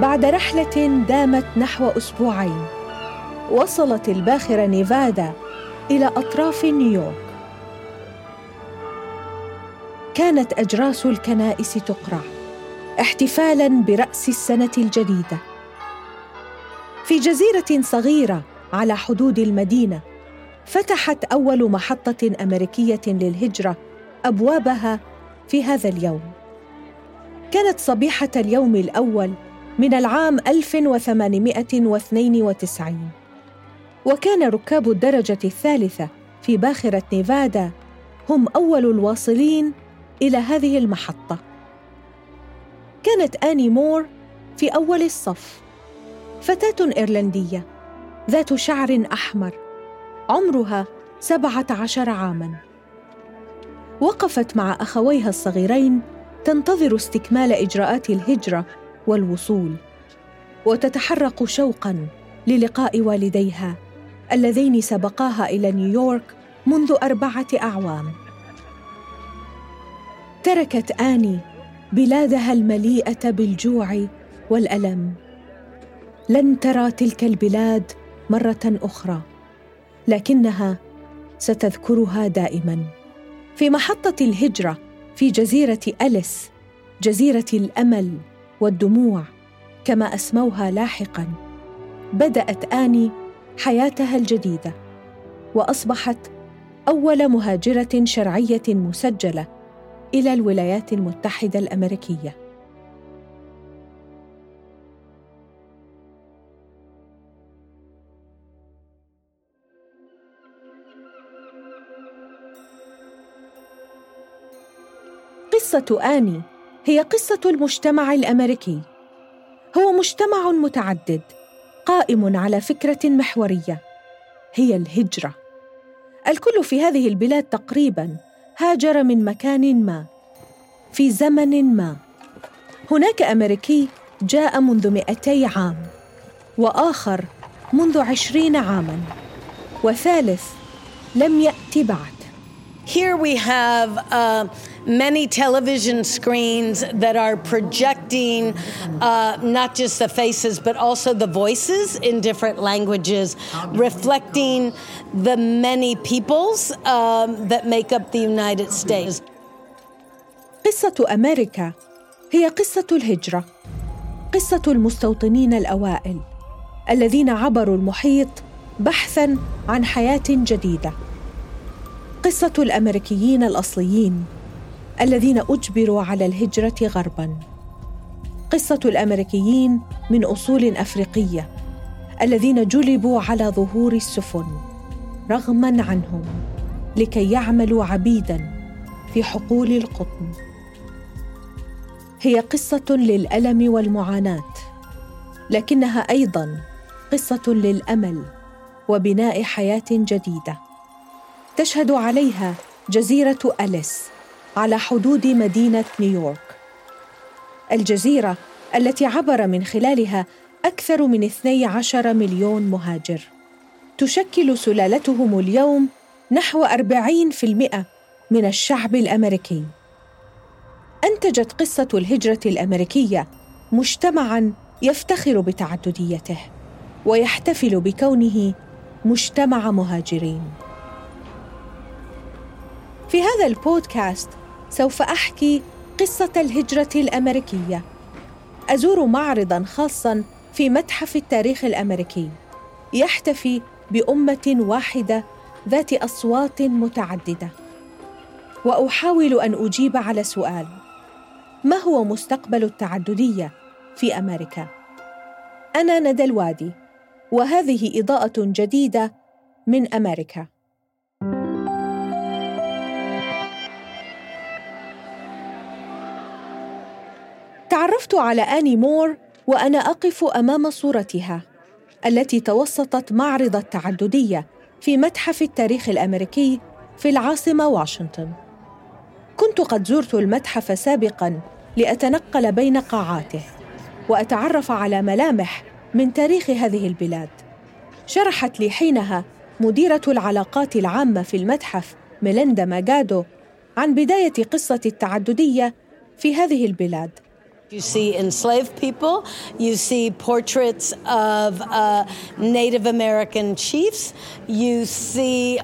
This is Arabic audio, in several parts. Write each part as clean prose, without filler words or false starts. بعد رحلة دامت نحو أسبوعين، وصلت الباخرة نيفادا إلى أطراف نيويورك. كانت أجراس الكنائس تقرع احتفالاً برأس السنة الجديدة. في جزيرة صغيرة على حدود المدينة، فتحت أول محطة أمريكية للهجرة أبوابها في هذا اليوم. كانت صبيحة اليوم الأول من العام 1892، وكان ركاب الدرجة الثالثة في باخرة نيفادا هم أول الواصلين إلى هذه المحطة. كانت آني مور في أول الصف، فتاة إيرلندية ذات شعر أحمر، عمرها 17 عاماً. وقفت مع أخويها الصغيرين تنتظر استكمال إجراءات الهجرة والوصول، وتتحرق شوقاً للقاء والديها اللذين سبقاها إلى نيويورك منذ 4 أعوام. تركت آني بلادها المليئة بالجوع والألم. لن ترى تلك البلاد مرة أخرى، لكنها ستذكرها دائماً. في محطة الهجرة في جزيرة أليس، جزيرة الأمل والدموع كما أسموها لاحقاً، بدأت آني حياتها الجديدة، وأصبحت أول مهاجرة شرعية مسجلة إلى الولايات المتحدة الأمريكية. قصة آني هي قصة المجتمع الأمريكي. هو مجتمع متعدد قائم على فكرة محورية هي الهجرة. الكل في هذه البلاد تقريباً هاجر من مكان ما في زمن ما. هناك أمريكي جاء منذ 200 عام، وآخر منذ 20 عاماً، وثالث لم يأتي بعد. Here we have many television screens that are projecting not just the faces but also the voices in different languages, reflecting the many peoples that make up the United States. قصة أمريكا هي قصة الهجرة، قصة المستوطنين الأوائل الذين عبروا المحيط بحثاً عن حياة جديدة، قصة الأمريكيين الأصليين الذين أجبروا على الهجرة غرباً، قصة الأمريكيين من أصول أفريقية الذين جلبوا على ظهور السفن رغماً عنهم لكي يعملوا عبيداً في حقول القطن. هي قصة للألم والمعاناة، لكنها أيضاً قصة للأمل وبناء حياة جديدة. تشهد عليها جزيرة أليس على حدود مدينة نيويورك، الجزيرة التي عبر من خلالها أكثر من 12 مليون مهاجر. تشكل سلالتهم اليوم نحو 40% من الشعب الأمريكي. أنتجت قصة الهجرة الأمريكية مجتمعاً يفتخر بتعدديته ويحتفل بكونه مجتمع مهاجرين. في هذا البودكاست سوف أحكي قصة الهجرة الأمريكية. أزور معرضاً خاصاً في متحف التاريخ الأمريكي يحتفي بأمة واحدة ذات أصوات متعددة، وأحاول أن أجيب على سؤال: ما هو مستقبل التعددية في أمريكا؟ أنا ندى الوادي، وهذه إضاءة جديدة من أمريكا. تعرفت على آني مور وأنا أقف أمام صورتها التي توسطت معرض التعددية في متحف التاريخ الأمريكي في العاصمة واشنطن. كنت قد زرت المتحف سابقاً لأتنقل بين قاعاته وأتعرف على ملامح من تاريخ هذه البلاد. شرحت لي حينها مديرة العلاقات العامة في المتحف ميليندا ماغادو عن بداية قصة التعددية في هذه البلاد You see enslaved people, you see portraits of Native American chiefs, you see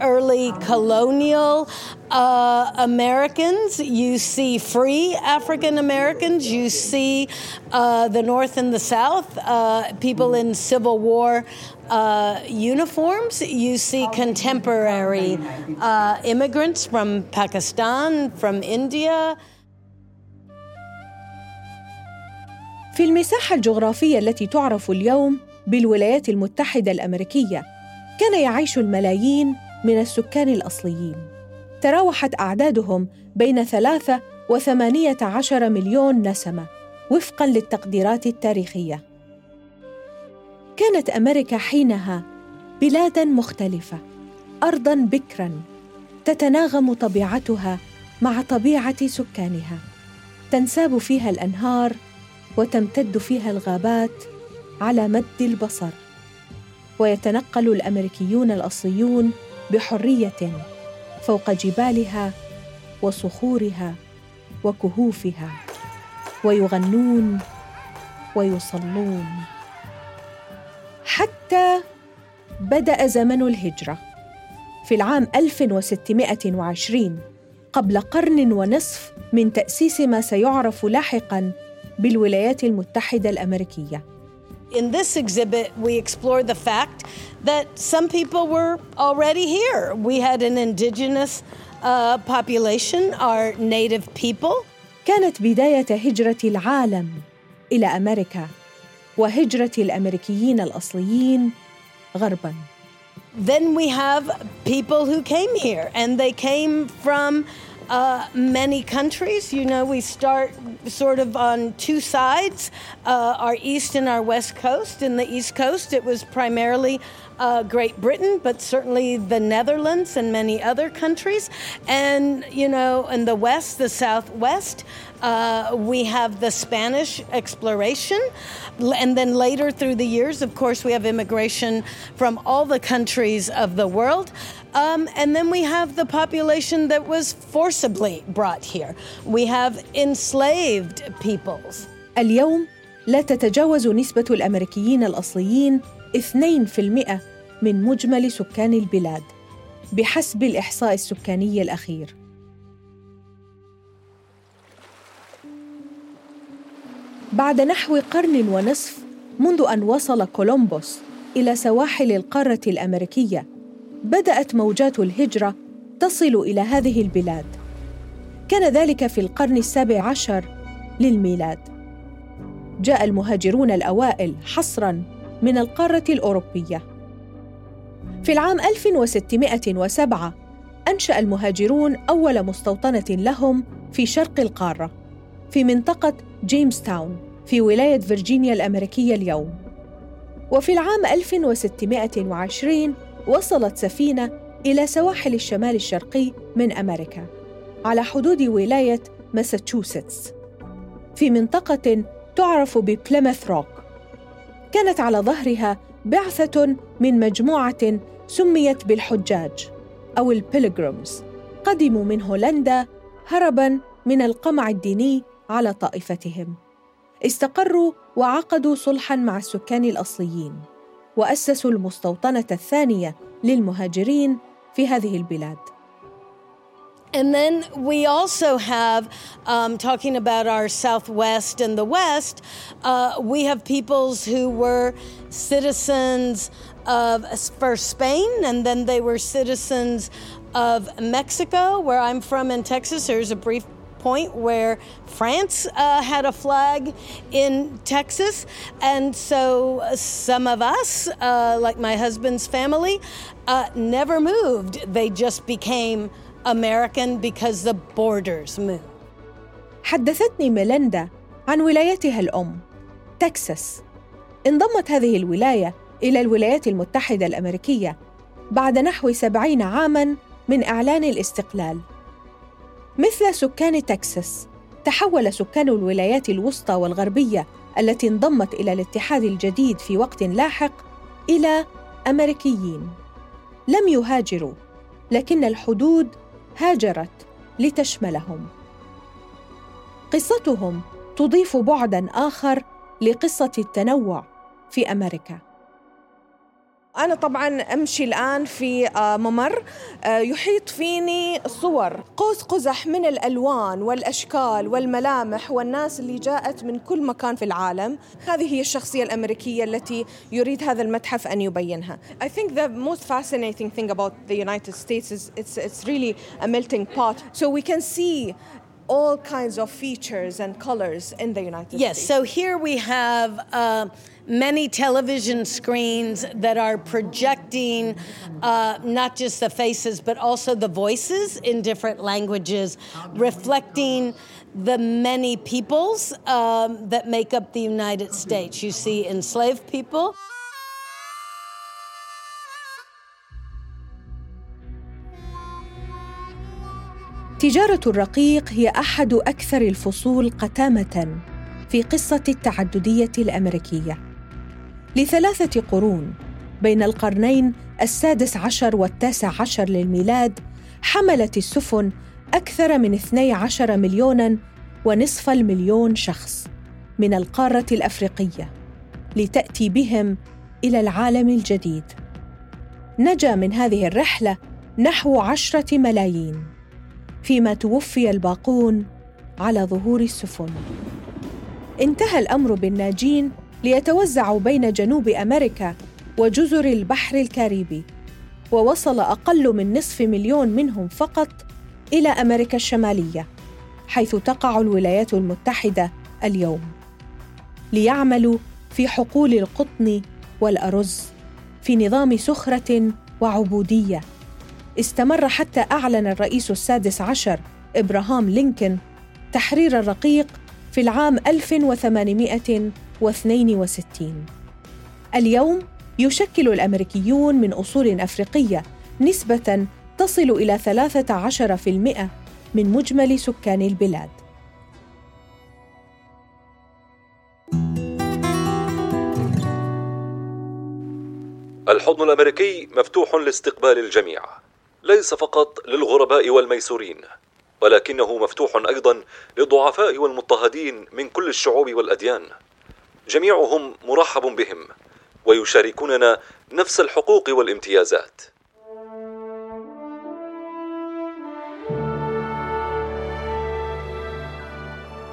early colonial Americans, you see free African Americans, you see the North and the South, people in Civil War uniforms, you see contemporary immigrants from Pakistan, from India. في المساحة الجغرافية التي تعرف اليوم بالولايات المتحدة الأمريكية كان يعيش الملايين من السكان الأصليين. تراوحت أعدادهم بين 3 و18 مليون نسمة وفقاً للتقديرات التاريخية. كانت أمريكا حينها بلاداً مختلفة، أرضاً بكراً تتناغم طبيعتها مع طبيعة سكانها، تنساب فيها الأنهار وتمتد فيها الغابات على مد البصر، ويتنقل الأمريكيون الأصليون بحرية فوق جبالها وصخورها وكهوفها، ويغنون ويصلون. حتى بدأ زمن الهجرة في العام 1620 قبل قرن ونصف من تأسيس ما سيعرف لاحقاً بالولايات المتحدة الأمريكية. In this exhibit we explore the fact that some people were already here. We had an indigenous population, our native people. كانت بداية هجرة العالم إلى أمريكا وهجرة الأمريكيين الأصليين غرباً. Then we have people who came here and they came from many countries. You know, we start sort of on two sides, our east and our west coast. In the east coast, it was primarily Great Britain, but certainly the Netherlands and many other countries. And, you know, in the west, the southwest, we have the Spanish exploration. And then later through the years, of course, we have immigration from all the countries of the world. And then we have the population that was forcibly brought here. We have enslaved peoples. اليوم لا تتجاوز نسبة الأمريكيين الأصليين 2% من مجمل سكان البلاد بحسب الإحصاء السكاني الأخير. بعد نحو قرن ونصف منذ أن وصل كولومبوس إلى سواحل القارة الأمريكية بدأت موجات الهجرة تصل إلى هذه البلاد. كان ذلك في القرن 17 للميلاد. جاء المهاجرون الأوائل حصراً من القارة الأوروبية. في العام 1607 أنشأ المهاجرون أول مستوطنة لهم في شرق القارة في منطقة جيمستاون في ولاية فرجينيا الأمريكية اليوم. وفي العام 1620 وصلت سفينة إلى سواحل الشمال الشرقي من أمريكا على حدود ولاية ماساتشوستس في منطقة تعرف ببليموث روك. كانت على ظهرها بعثة من مجموعة سميت بالحجاج أو البيلغريمز، قدموا من هولندا هرباً من القمع الديني على طائفتهم. استقروا وعقدوا صلحاً مع السكان الأصليين وأسسوا المستوطنة الثانية للمهاجرين في هذه البلاد. And then we also have, talking about our southwest and the west, we have peoples who were citizens of first Spain, and then they were citizens of Mexico, where I'm from in Texas. There's a brief point where France had a flag in Texas, and so some of us, like my husband's family, never moved. They just became American because the borders moved. حدثتني ميليندا عن ولايتها الأم تكساس. انضمت هذه الولاية إلى الولايات المتحدة الأمريكية بعد نحو 70 عاماً من إعلان الاستقلال. مثل سكان تكساس تحول سكان الولايات الوسطى والغربية التي انضمت إلى الاتحاد الجديد في وقت لاحق إلى أمريكيين. لم يهاجروا لكن الحدود هاجرت لتشملهم. قصتهم تضيف بعداً آخر لقصة التنوع في أمريكا. أنا طبعاً أمشي الآن في ممر يحيط فيني صور قوس قزح من الألوان والأشكال والملامح والناس اللي جاءت من كل مكان في العالم. هذه هي الشخصية الأمريكية التي يريد هذا المتحف أن يبينها. I think the most fascinating thing about the United States is it's really a melting pot. So we can see all kinds of features and colors in the United States. Yes, so here we have many television screens that are projecting not just the faces but also the voices in different languages, reflecting the many peoples that make up the United States. You see enslaved people. تجارة الرقيق هي أحد أكثر الفصول قتامة في قصة التعددية الأمريكية. لثلاثة قرون بين القرنين السادس عشر والتاسع عشر للميلاد حملت السفن أكثر من 12 مليوناً ونصف المليون شخص من القارة الأفريقية لتأتي بهم إلى العالم الجديد. نجا من هذه الرحلة نحو 10 ملايين، فيما توفي الباقون على ظهور السفن. انتهى الأمر بالناجين ليتوزعوا بين جنوب أمريكا وجزر البحر الكاريبي، ووصل أقل من 250,000 منهم فقط إلى أمريكا الشمالية حيث تقع الولايات المتحدة اليوم، ليعملوا في حقول القطن والأرز في نظام سخرة وعبودية استمر حتى أعلن الرئيس السادس عشر إبراهام لينكولن تحرير الرقيق في العام 1862. اليوم يشكل الأمريكيون من أصول أفريقية نسبة تصل إلى 13% من مجمل سكان البلاد. الحضن الأمريكي مفتوح لاستقبال الجميع، ليس فقط للغرباء والميسورين، ولكنه مفتوح أيضاً للضعفاء والمضطهدين من كل الشعوب والأديان. جميعهم مرحب بهم ويشاركوننا نفس الحقوق والامتيازات.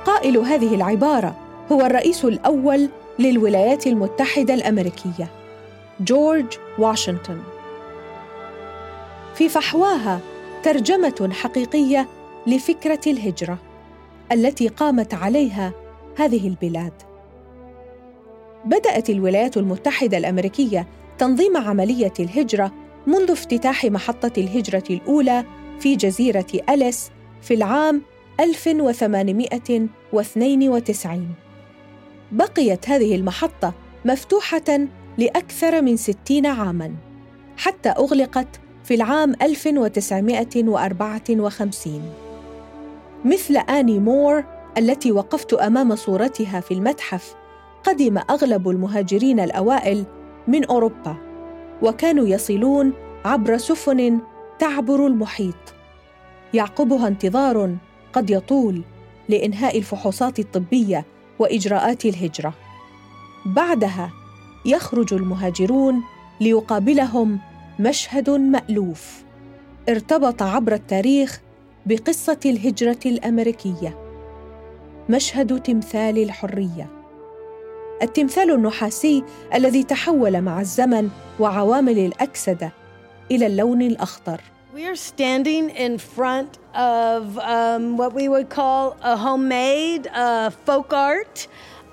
قائل هذه العبارة هو الرئيس الأول للولايات المتحدة الأمريكية جورج واشنطن. في فحواها ترجمة حقيقية لفكرة الهجرة التي قامت عليها هذه البلاد. بدأت الولايات المتحدة الأمريكية تنظيم عملية الهجرة منذ افتتاح محطة الهجرة الأولى في جزيرة أليس في العام 1892. بقيت هذه المحطة مفتوحة لأكثر من 60 عاماً حتى أغلقت في العام 1954. مثل آني مور التي وقفت أمام صورتها في المتحف، قدم أغلب المهاجرين الأوائل من أوروبا وكانوا يصلون عبر سفن تعبر المحيط، يعقبها انتظار قد يطول لإنهاء الفحوصات الطبية وإجراءات الهجرة. بعدها يخرج المهاجرون ليقابلهم مشهد مألوف ارتبط عبر التاريخ بقصة الهجرة الأمريكية، مشهد تمثال الحرية، التمثال النحاسي الذي تحول مع الزمن وعوامل الأكسدة إلى اللون الأخضر. We are standing in front of what we would call a homemade folk art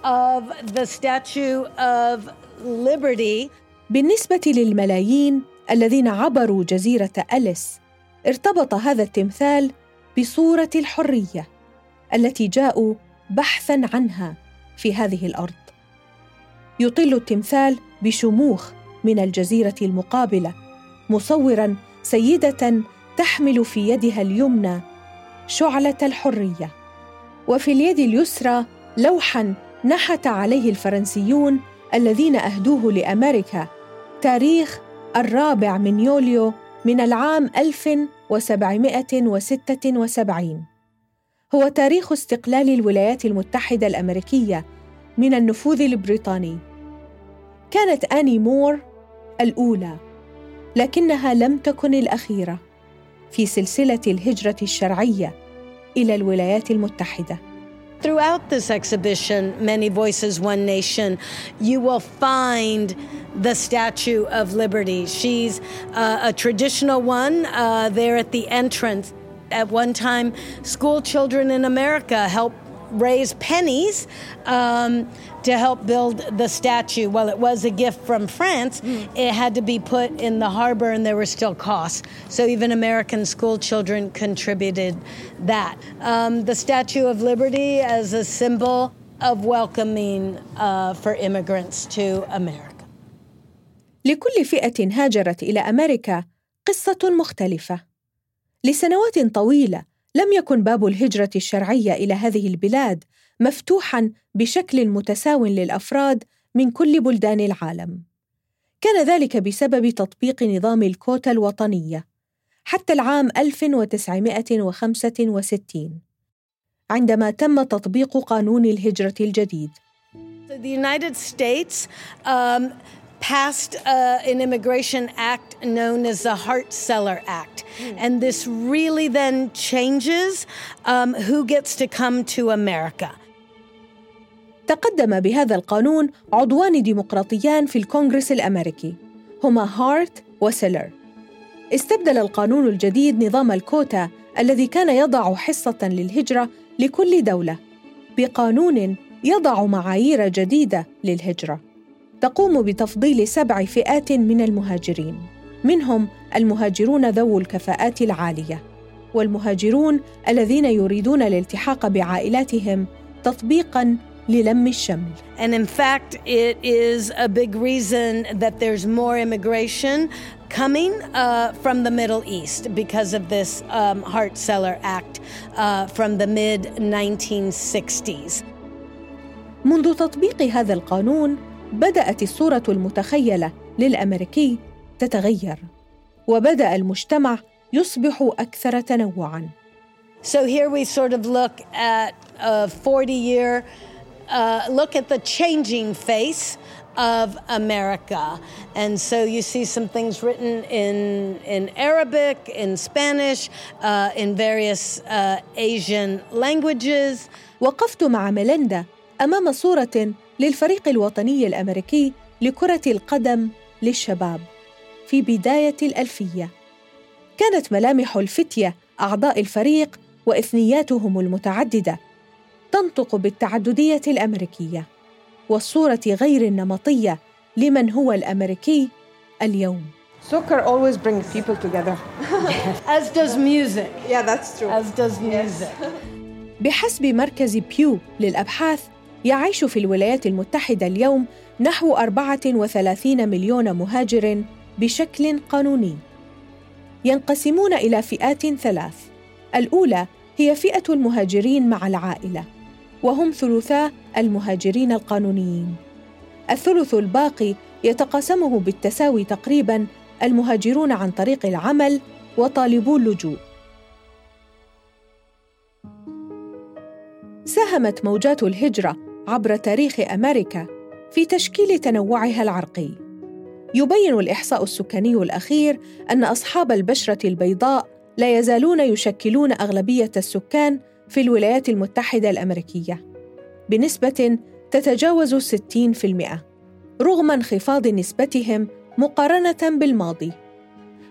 of the Statue of Liberty. بالنسبة للملايين الذين عبروا جزيرة أليس، ارتبط هذا التمثال بصورة الحرية التي جاءوا بحثاً عنها في هذه الأرض. يطل التمثال بشموخ من الجزيرة المقابلة، مصوراً سيدة تحمل في يدها اليمنى شعلة الحرية، وفي اليد اليسرى لوحاً نحت عليه الفرنسيون الذين أهدوه لأمريكا تاريخ 4 يوليو من العام 1776، هو تاريخ استقلال الولايات المتحدة الأمريكية من النفوذ البريطاني. كانت آني مور الأولى، لكنها لم تكن الأخيرة في سلسلة الهجرة الشرعية إلى الولايات المتحدة. Throughout this exhibition, Many Voices, One Nation, you will find the Statue of Liberty. She's a traditional one there at the entrance. At one time, school children in America helped raise pennies to help build the statue. Well, it was a gift from France. It had to be put in the harbor, and there were still costs. So even American school children contributed that. The Statue of Liberty as a symbol of welcoming for immigrants to America. لكل فئة هاجرت إلى أمريكا قصة مختلفة. لسنوات طويلة لم يكن باب الهجرة الشرعية إلى هذه البلاد مفتوحاً بشكل متساو للأفراد من كل بلدان العالم. كان ذلك بسبب تطبيق نظام الكوتا الوطنية حتى العام 1965 عندما تم تطبيق قانون الهجرة الجديد. The United States passed an immigration act known as the Hart-Celler Act. And this really then changes who gets to come to America. تقدم بهذا القانون عضوان ديمقراطيان في الكونغرس الأمريكي هما هارت وسيلر. استبدل القانون الجديد نظام الكوتا الذي كان يضع حصة للهجرة لكل دولة بقانون يضع معايير جديدة للهجرة تقوم بتفضيل 7 فئات من المهاجرين، منهم المهاجرون ذو الكفاءات العالية، والمهاجرون الذين يريدون الالتحاق بعائلاتهم تطبيقاً للم الشمل. And in fact, it is a big reason that there's more immigration coming from the Middle East because of this Hart-Celler Act from the mid-1960s. منذ تطبيق هذا القانون، بدأت الصورة المتخيلة للأمريكي تتغير، وبدأ المجتمع يصبح أكثر تنوعاً. So here we sort of look at a 40-year look at the changing face of America. And so you see some things written in Arabic, in Spanish, in various Asian languages. وقفت مع ميليندا أمام صورة للفريق الوطني الأمريكي لكرة القدم للشباب في بداية الألفية. كانت ملامح الفتية أعضاء الفريق وإثنياتهم المتعددة تنطق بالتعددية الأمريكية والصورة غير النمطية لمن هو الأمريكي اليوم. Soccer always brings people together. As does music. Yeah, that's true. As does music. بحسب مركز بيو للأبحاث، يعيش في الولايات المتحدة اليوم نحو 34 مليون مهاجر بشكل قانوني. ينقسمون إلى فئات 3. الأولى هي فئة المهاجرين مع العائلة، وهم ثلثا المهاجرين القانونيين. الثلث الباقي يتقاسمه بالتساوي تقريباً المهاجرون عن طريق العمل وطالبو اللجوء. ساهمت موجات الهجرة عبر تاريخ أمريكا في تشكيل تنوعها العرقي. يبين الإحصاء السكاني الأخير أن أصحاب البشرة البيضاء لا يزالون يشكلون أغلبية السكان في الولايات المتحدة الأمريكية بنسبة تتجاوز 60%، رغم انخفاض نسبتهم مقارنة بالماضي.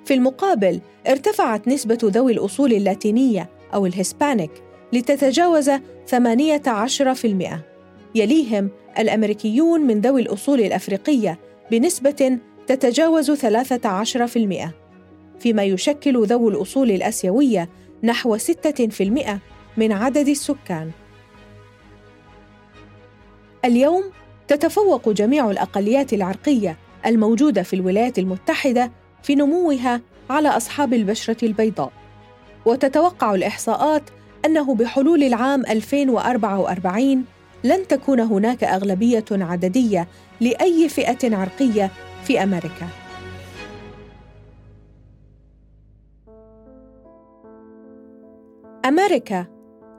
في المقابل، ارتفعت نسبة ذوي الأصول اللاتينية أو الهسبانيك لتتجاوز 18%. يليهم الأمريكيون من ذوي الأصول الأفريقية بنسبة تتجاوز 13%، فيما يشكل ذوي الأصول الآسيوية نحو 6% من عدد السكان. اليوم تتفوق جميع الأقليات العرقية الموجودة في الولايات المتحدة في نموها على أصحاب البشرة البيضاء، وتتوقع الإحصاءات أنه بحلول العام 2044 لن تكون هناك أغلبية عددية لأي فئة عرقية في أمريكا. أمريكا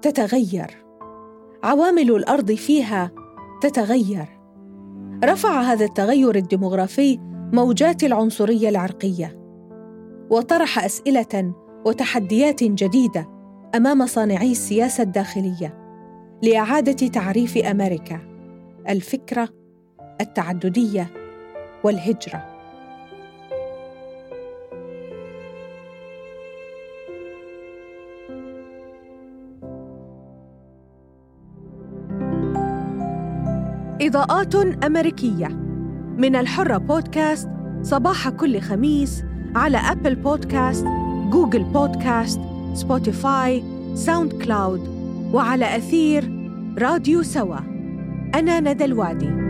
تتغير، عوامل الأرض فيها تتغير. رفع هذا التغير الديمغرافي موجات العنصرية العرقية، وطرح أسئلة وتحديات جديدة أمام صانعي السياسة الداخلية لإعادة تعريف أمريكا، الفكرة، التعددية والهجرة. إضاءات أمريكية من الحرة بودكاست، صباح كل خميس على أبل بودكاست، جوجل بودكاست، سبوتيفاي، ساوند كلاود، وعلى أثير راديو سوا. أنا ندى الوادي.